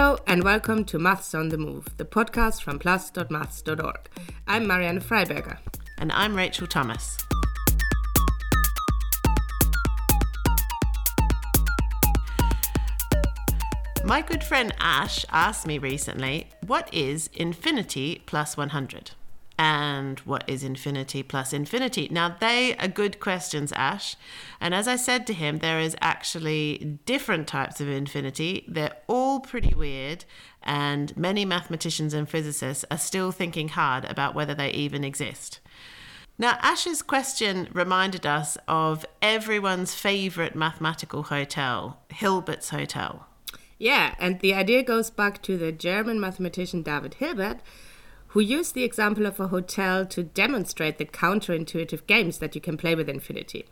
Hello and welcome to Maths on the Move, the podcast from plus.maths.org. I'm Marianne Freiberger. And I'm Rachel Thomas. My good friend Ash asked me recently, what is infinity plus 100? And what is infinity plus infinity? Now, they are good questions, Ash. And as I said to him, there is actually different types of infinity. They're all pretty weird. And many mathematicians and physicists are still thinking hard about whether they even exist. Now, Ash's question reminded us of everyone's favourite mathematical hotel, Hilbert's Hotel. Yeah, and the idea goes back to the German mathematician David Hilbert, who used the example of a hotel to demonstrate the counterintuitive games that you can play with infinity.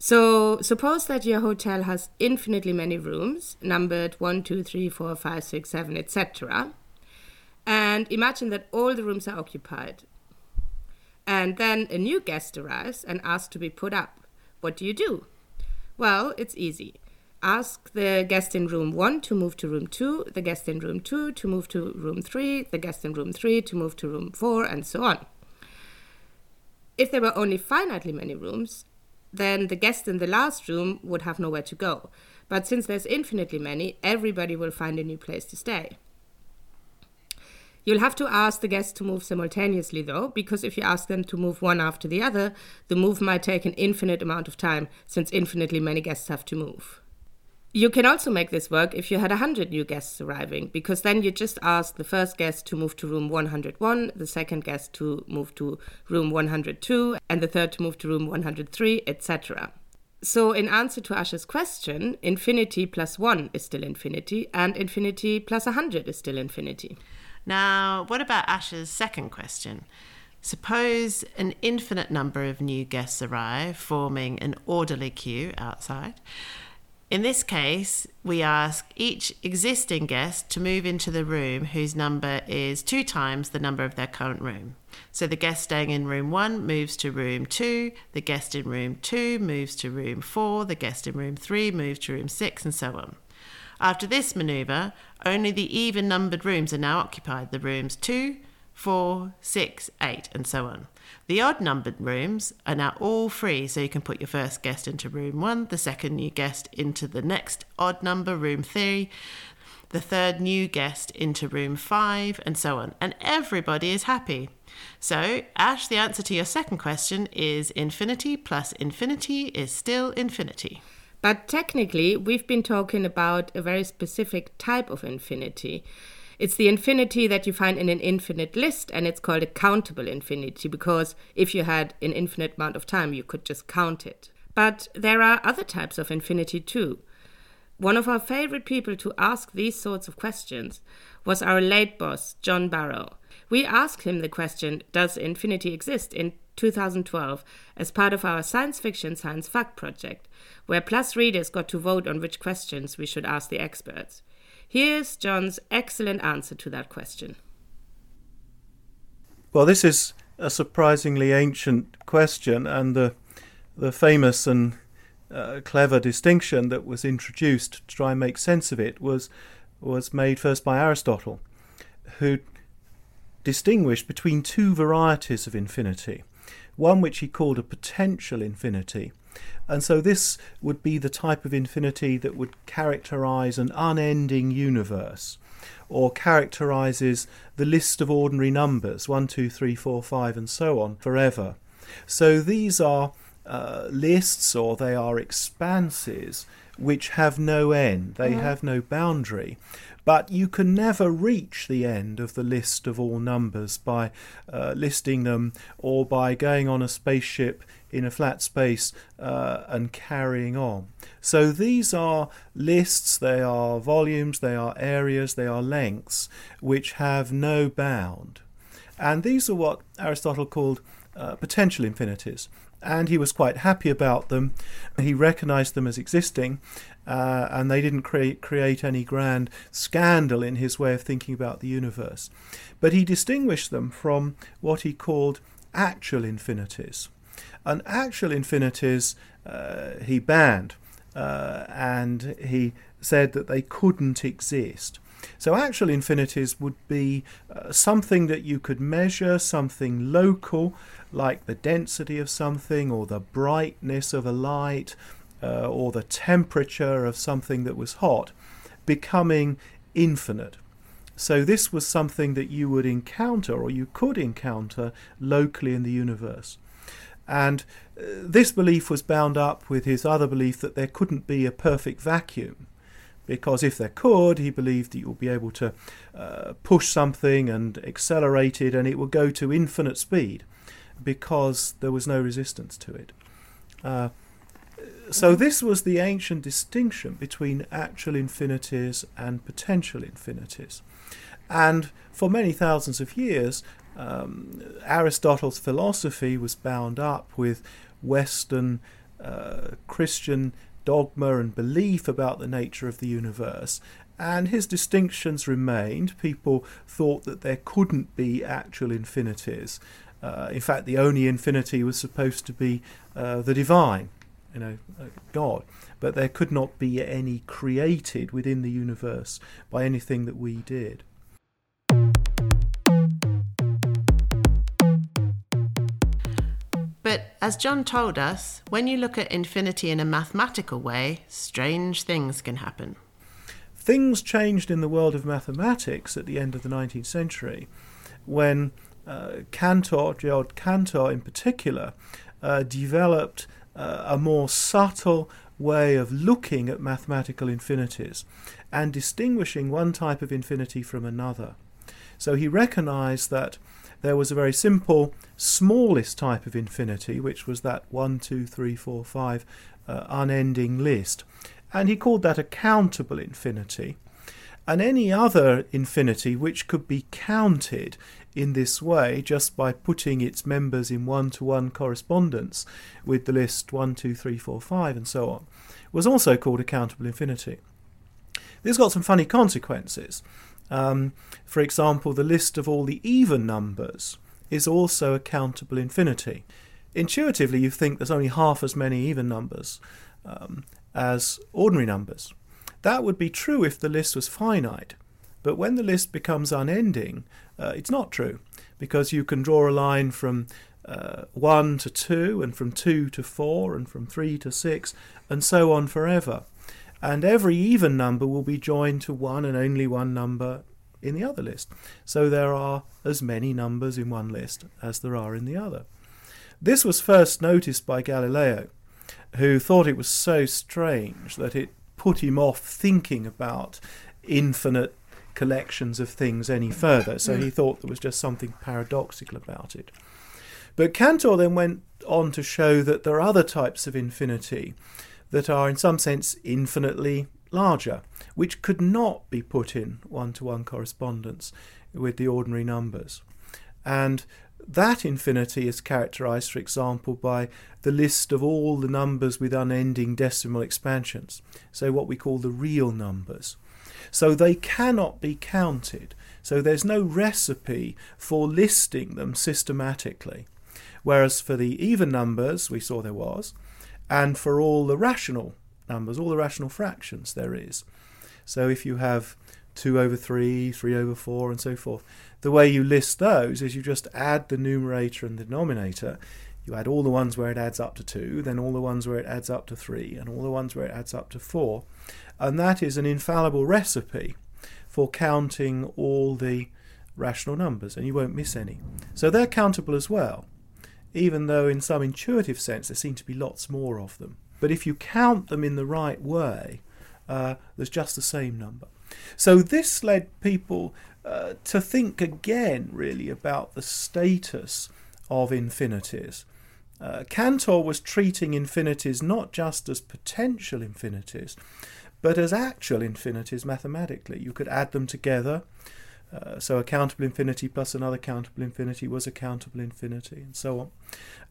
So suppose that your hotel has infinitely many rooms, numbered 1, 2, 3, 4, 5, 6, 7, etc. And imagine that all the rooms are occupied. And then a new guest arrives and asks to be put up. What do you do? Well, it's easy. Ask the guest in room 1 to move to room 2, the guest in room 2 to move to room 3, the guest in room 3 to move to room 4, and so on. If there were only finitely many rooms, then the guest in the last room would have nowhere to go. But since there's infinitely many, everybody will find a new place to stay. You'll have to ask the guests to move simultaneously, though, because if you ask them to move one after the other, the move might take an infinite amount of time, since infinitely many guests have to move. You can also make this work if you had 100 new guests arriving, because then you just ask the first guest to move to room 101, the second guest to move to room 102, and the third to move to room 103, etc. So in answer to Ash's question, infinity plus 1 is still infinity, and infinity plus 100 is still infinity. Now, what about Ash's second question? Suppose an infinite number of new guests arrive, forming an orderly queue outside. In this case, we ask each existing guest to move into the room whose number is 2 times the number of their current room. So the guest staying in room 1 moves to room 2, the guest in room 2 moves to room 4, the guest in room 3 moves to room 6, and so on. After this manoeuvre, only the even-numbered rooms are now occupied, the rooms 2, 4, 6, 8, and so on. The odd-numbered rooms are now all free, so you can put your first guest into room 1, the second new guest into the next odd number, room 3, the third new guest into room 5, and so on. And everybody is happy. So, Ash, the answer to your second question is infinity plus infinity is still infinity. But technically, we've been talking about a very specific type of infinity. It's the infinity that you find in an infinite list, and it's called a countable infinity because if you had an infinite amount of time, you could just count it. But there are other types of infinity too. One of our favorite people to ask these sorts of questions was our late boss, John Barrow. We asked him the question, does infinity exist, in 2012 as part of our science fiction science fact project, where Plus readers got to vote on which questions we should ask the experts. Here's John's excellent answer to that question. Well, this is a surprisingly ancient question, and the famous and clever distinction that was introduced to try and make sense of it was made first by Aristotle, who distinguished between 2 varieties of infinity, one which he called a potential infinity. And so this would be the type of infinity that would characterize an unending universe or characterizes the list of ordinary numbers, 1, 2, 3, 4, 5 and so on, forever. So these are lists, or they are expanses which have no end, they have no boundary. But you can never reach the end of the list of all numbers by listing them or by going on a spaceship in a flat space and carrying on. So these are lists, they are volumes, they are areas, they are lengths which have no bound. And these are what Aristotle called potential infinities. And he was quite happy about them. He recognised them as existing, and they didn't create any grand scandal in his way of thinking about the universe. But he distinguished them from what he called actual infinities. And actual infinities he banned and he said that they couldn't exist. So actual infinities would be something that you could measure, something local, like the density of something or the brightness of a light or the temperature of something that was hot, becoming infinite. So this was something that you would encounter, or you could encounter, locally in the universe. And this belief was bound up with his other belief that there couldn't be a perfect vacuum, because if there could, he believed that you would be able to push something and accelerate it and it would go to infinite speed because there was no resistance to it. So this was the ancient distinction between actual infinities and potential infinities. And for many thousands of years, Aristotle's philosophy was bound up with Western Christian dogma and belief about the nature of the universe, and his distinctions remained. People thought that there couldn't be actual infinities. In fact, the only infinity was supposed to be the divine, you know, God, but there could not be any created within the universe by anything that we did. But as John told us, when you look at infinity in a mathematical way, strange things can happen. Things changed in the world of mathematics at the end of the 19th century when Cantor, Georg Cantor in particular, developed a more subtle way of looking at mathematical infinities and distinguishing one type of infinity from another. So he recognised that there was a very simple, smallest type of infinity, which was that 1, 2, 3, 4, 5 unending list. And he called that a countable infinity. And any other infinity which could be counted in this way, just by putting its members in one-to-one correspondence with the list 1, 2, 3, 4, 5 and so on, was also called a countable infinity. This got some funny consequences. For example, the list of all the even numbers is also a countable infinity. Intuitively, you think there's only half as many even numbers as ordinary numbers. That would be true if the list was finite. But when the list becomes unending, it's not true, because you can draw a line from 1 to 2, and from 2 to 4, and from 3 to 6, and so on forever. And every even number will be joined to one and only one number in the other list. So there are as many numbers in one list as there are in the other. This was first noticed by Galileo, who thought it was so strange that it put him off thinking about infinite collections of things any further. So he thought there was just something paradoxical about it. But Cantor then went on to show that there are other types of infinity that are in some sense infinitely larger, which could not be put in one-to-one correspondence with the ordinary numbers. And that infinity is characterised, for example, by the list of all the numbers with unending decimal expansions, so what we call the real numbers. So they cannot be counted, so there's no recipe for listing them systematically. Whereas for the even numbers, we saw there was, and for all the rational numbers, all the rational fractions there is. So if you have 2 over 3, 3 over 4 and so forth, the way you list those is you just add the numerator and the denominator. You add all the ones where it adds up to 2, then all the ones where it adds up to 3, and all the ones where it adds up to 4. And that is an infallible recipe for counting all the rational numbers, and you won't miss any. So they're countable as well, even though in some intuitive sense there seem to be lots more of them. But if you count them in the right way, there's just the same number. So this led people to think again, really, about the status of infinities. Cantor was treating infinities not just as potential infinities, but as actual infinities mathematically. You could add them together. So a countable infinity plus another countable infinity was a countable infinity, and so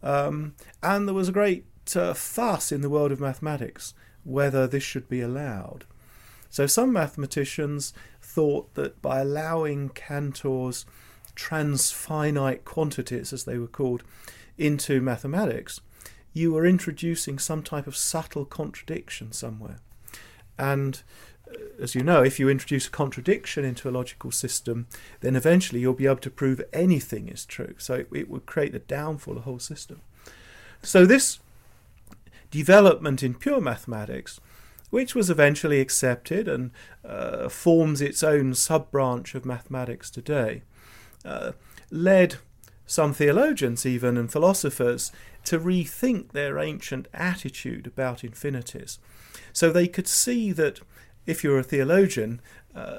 on. And there was a great fuss in the world of mathematics whether this should be allowed. So some mathematicians thought that by allowing Cantor's transfinite quantities, as they were called, into mathematics, you were introducing some type of subtle contradiction somewhere. And as you know, if you introduce a contradiction into a logical system, then eventually you'll be able to prove anything is true. So it would create the downfall of the whole system. So this development in pure mathematics, which was eventually accepted and forms its own sub-branch of mathematics today, led some theologians even and philosophers to rethink their ancient attitude about infinities. So they could see that if you're a theologian,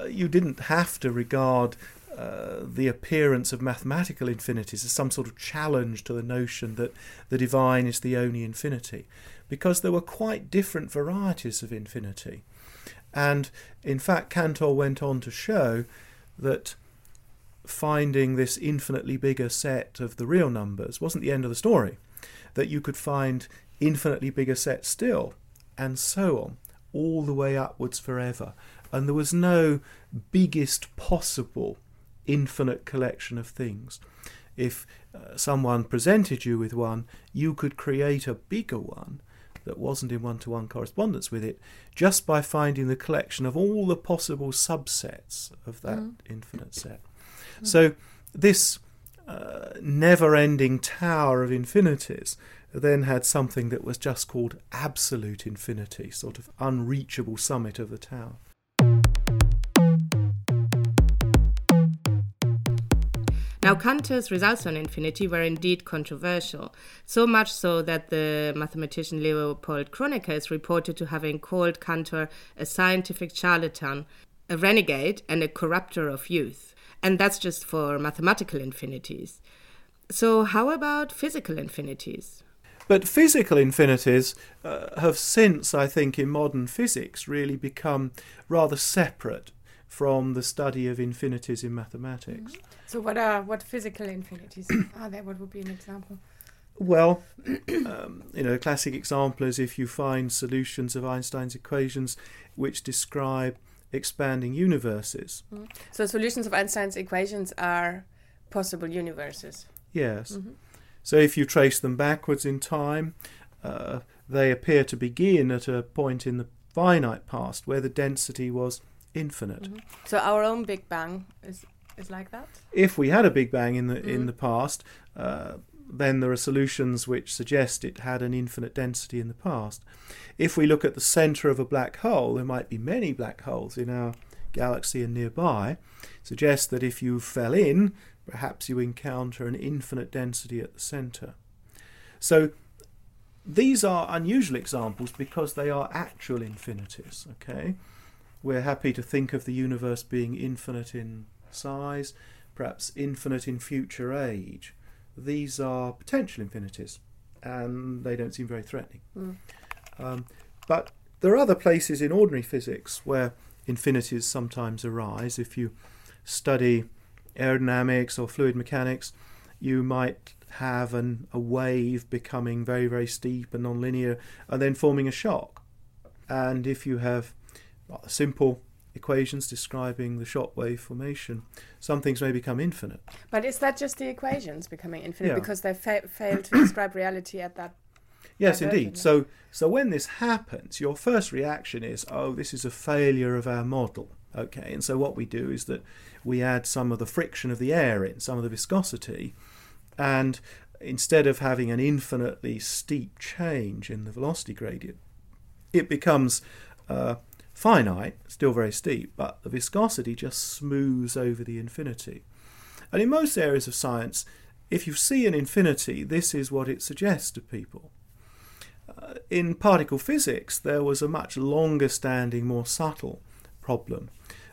you didn't have to regard the appearance of mathematical infinities as some sort of challenge to the notion that the divine is the only infinity, because there were quite different varieties of infinity. And in fact, Cantor went on to show that finding this infinitely bigger set of the real numbers wasn't the end of the story, that you could find infinitely bigger sets still, and so on, all the way upwards forever. And there was no biggest possible infinite collection of things. If someone presented you with one, you could create a bigger one that wasn't in one-to-one correspondence with it just by finding the collection of all the possible subsets of that infinite set. So this never-ending tower of infinities then had something that was just called absolute infinity, sort of unreachable summit of the tower. Now, Cantor's results on infinity were indeed controversial, so much so that the mathematician Leopold Kronecker is reported to having called Cantor a scientific charlatan, a renegade, and a corrupter of youth. And that's just for mathematical infinities. So how about physical infinities? But physical infinities have since, I think, in modern physics really become rather separate from the study of infinities in mathematics. Mm-hmm. So what physical infinities are there? What would be an example? Well, a classic example is if you find solutions of Einstein's equations which describe expanding universes. Mm-hmm. So solutions of Einstein's equations are possible universes. Yes. Mm-hmm. So if you trace them backwards in time, they appear to begin at a point in the finite past where the density was infinite. Mm-hmm. So our own Big Bang is like that? If we had a Big Bang in the past, then there are solutions which suggest it had an infinite density in the past. If we look at the centre of a black hole, there might be many black holes in our galaxy and nearby, suggests that if you fell in, perhaps you encounter an infinite density at the centre. So these are unusual examples because they are actual infinities. Okay, we're happy to think of the universe being infinite in size, perhaps infinite in future age. These are potential infinities, and they don't seem very threatening. Mm. But there are other places in ordinary physics where infinities sometimes arise. If you study aerodynamics or fluid mechanics, you might have a wave becoming very, very steep and nonlinear and then forming a shock. And if you have simple equations describing the shock wave formation, some things may become infinite. But is that just the equations becoming infinite because they fail to describe reality at that? Yes, indeed. So when this happens, your first reaction is, oh, this is a failure of our model. Okay, and so what we do is that we add some of the friction of the air in, some of the viscosity, and instead of having an infinitely steep change in the velocity gradient, it becomes finite, still very steep, but the viscosity just smooths over the infinity. And in most areas of science, if you see an infinity, this is what it suggests to people. In particle physics, there was a much longer-standing, more subtle problem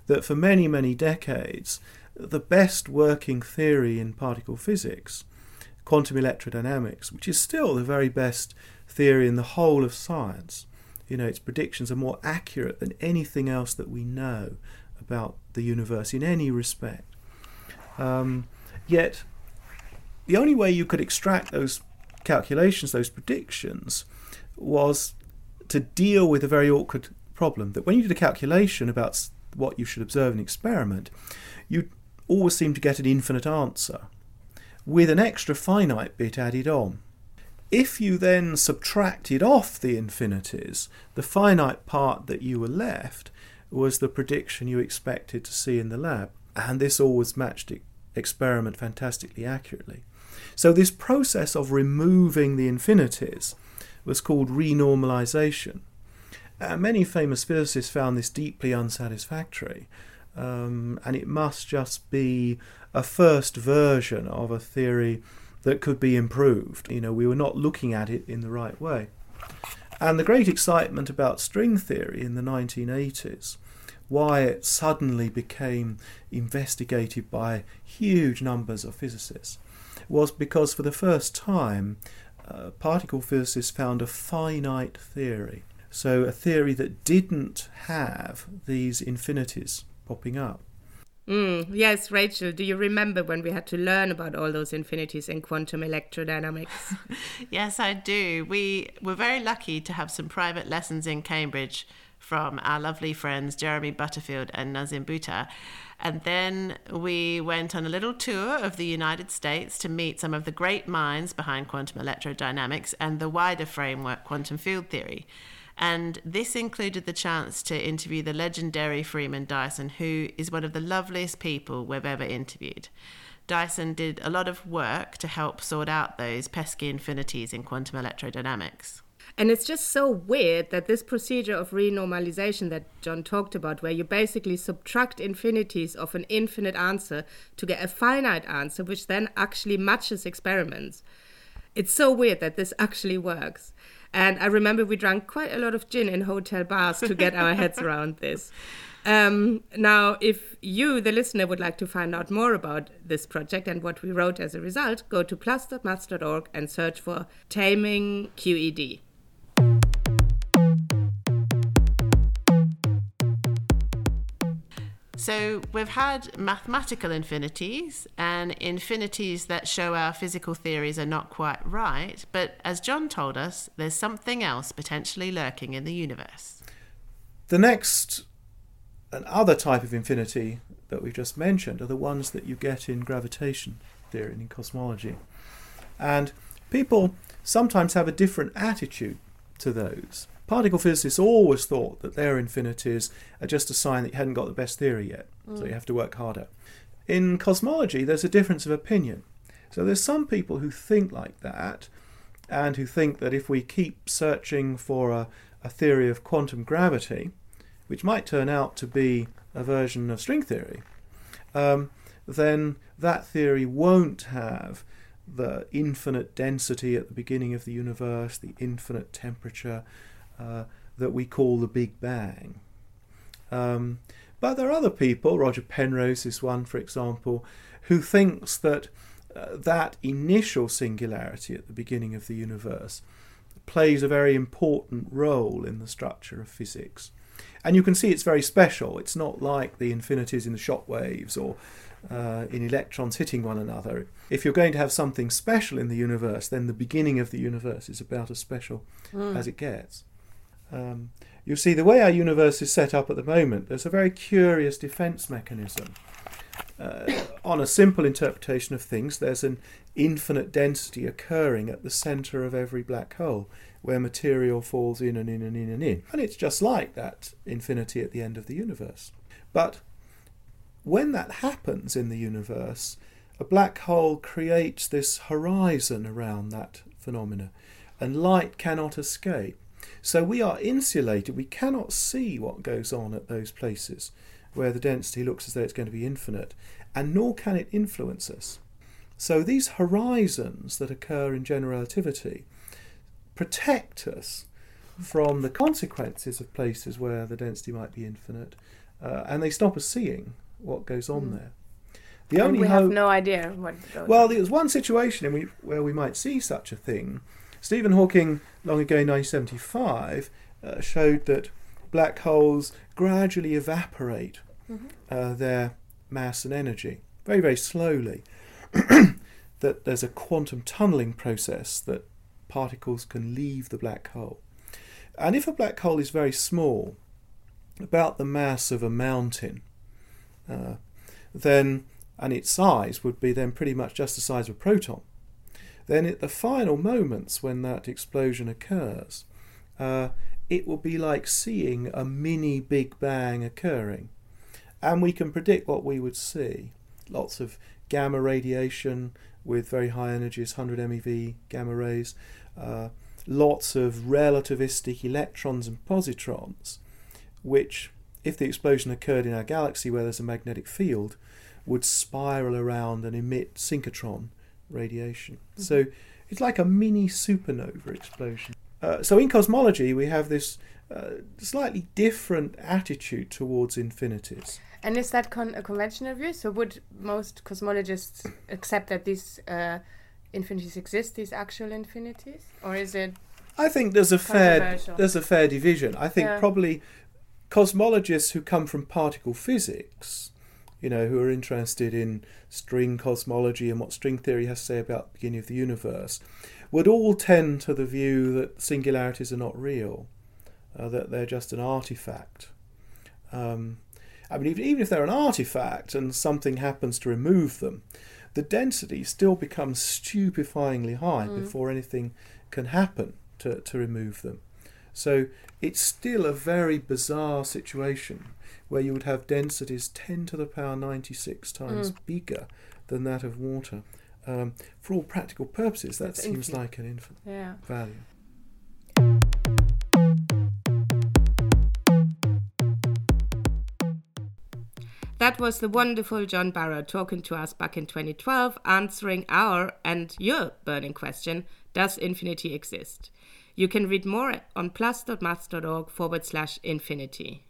that for many, many decades, the best working theory in particle physics, quantum electrodynamics, which is still the very best theory in the whole of science, its predictions are more accurate than anything else that we know about the universe in any respect. Yet, the only way you could extract those calculations, those predictions, was to deal with a very awkward problem, that when you did a calculation about what you should observe in an experiment, you always seem to get an infinite answer with an extra finite bit added on. If you then subtracted off the infinities, the finite part that you were left was the prediction you expected to see in the lab. And this always matched the experiment fantastically accurately. So this process of removing the infinities was called renormalization. Many famous physicists found this deeply unsatisfactory, and it must just be a first version of a theory that could be improved. You know, we were not looking at it in the right way. And the great excitement about string theory in the 1980s, why it suddenly became investigated by huge numbers of physicists, was because for the first time particle physicists found a finite theory. So a theory that didn't have these infinities popping up. Yes, Rachel, do you remember when we had to learn about all those infinities in quantum electrodynamics? Yes, I do. We were very lucky to have some private lessons in Cambridge from our lovely friends Jeremy Butterfield and Nazim Buta. And then we went on a little tour of the United States to meet some of the great minds behind quantum electrodynamics and the wider framework quantum field theory. And this included the chance to interview the legendary Freeman Dyson, who is one of the loveliest people we've ever interviewed. Dyson did a lot of work to help sort out those pesky infinities in quantum electrodynamics. And it's just so weird that this procedure of renormalization that John talked about, where you basically subtract infinities of an infinite answer to get a finite answer, which then actually matches experiments. It's so weird that this actually works. And I remember we drank quite a lot of gin in hotel bars to get our heads around this. Now, if you, the listener, would like to find out more about this project and what we wrote as a result, go to plus.maths.org and search for Taming QED. So we've had mathematical infinities and infinities that show our physical theories are not quite right. But as John told us, there's something else potentially lurking in the universe. The next and other type of infinity that we've just mentioned are the ones that you get in gravitation theory and in cosmology. And people sometimes have a different attitude to those. Particle physicists always thought that their infinities are just a sign that you hadn't got the best theory yet, so you have to work harder. In cosmology, there's a difference of opinion. So there's some people who think like that and who think that if we keep searching for a theory of quantum gravity, which might turn out to be a version of string theory, then that theory won't have the infinite density at the beginning of the universe, the infinite temperature, that we call the Big Bang. But there are other people, Roger Penrose is one, for example, who thinks that that initial singularity at the beginning of the universe plays a very important role in the structure of physics. And you can see it's very special. It's not like the infinities in the shock waves or in electrons hitting one another. If you're going to have something special in the universe, then the beginning of the universe is about as special as it gets. You see, the way our universe is set up at the moment, there's a very curious defense mechanism. On a simple interpretation of things, there's an infinite density occurring at the center of every black hole, where material falls in and in and in and in. And it's just like that infinity at the end of the universe. But when that happens in the universe, a black hole creates this horizon around that phenomena, and light cannot escape. So we are insulated, we cannot see what goes on at those places where the density looks as though it's going to be infinite, and nor can it influence us. So these horizons that occur in general relativity protect us from the consequences of places where the density might be infinite, and they stop us seeing what goes on there. We have no idea what goes on. Well, there was one situation where we might see such a thing. Stephen Hawking, long ago in 1975, showed that black holes gradually evaporate their mass and energy, very, very slowly, that there's a quantum tunnelling process that particles can leave the black hole. And if a black hole is very small, about the mass of a mountain, then its size would be then pretty much just the size of a proton, then at the final moments when that explosion occurs, it will be like seeing a mini Big Bang occurring. And we can predict what we would see. Lots of gamma radiation with very high energies, 100 MeV gamma rays, lots of relativistic electrons and positrons, which, if the explosion occurred in our galaxy where there's a magnetic field, would spiral around and emit synchrotron radiation. Mm-hmm. So it's like a mini supernova explosion. So in cosmology, we have this slightly different attitude towards infinities. And is that a conventional view? So would most cosmologists accept that these infinities exist, these actual infinities? Or is it I think there's a fair division. I think probably cosmologists who come from particle physics, you know, who are interested in string cosmology and what string theory has to say about the beginning of the universe, would all tend to the view that singularities are not real, that they're just an artifact. I mean, even if they're an artifact and something happens to remove them, the density still becomes stupefyingly high before anything can happen to remove them. So it's still a very bizarre situation where you would have densities 10 to the power 96 times bigger than that of water. For all practical purposes, that seems like an infinite value. That was the wonderful John Barrow talking to us back in 2012, answering our and your burning question, does infinity exist? You can read more on plus.maths.org/infinity.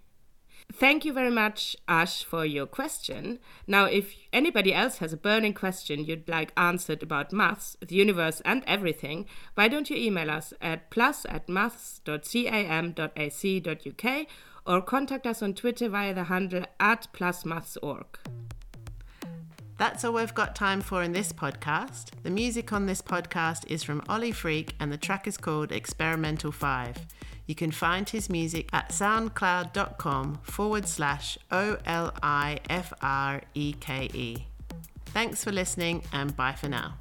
Thank you very much, Ash, for your question. Now, if anybody else has a burning question you'd like answered about maths, the universe and everything, why don't you email us at plus@maths.cam.ac.uk or contact us on Twitter via the handle @plus.maths.org. That's all we've got time for in this podcast. The music on this podcast is from Oli Freak and the track is called Experimental Five. You can find his music at soundcloud.com/OLIFREKE. Thanks for listening and bye for now.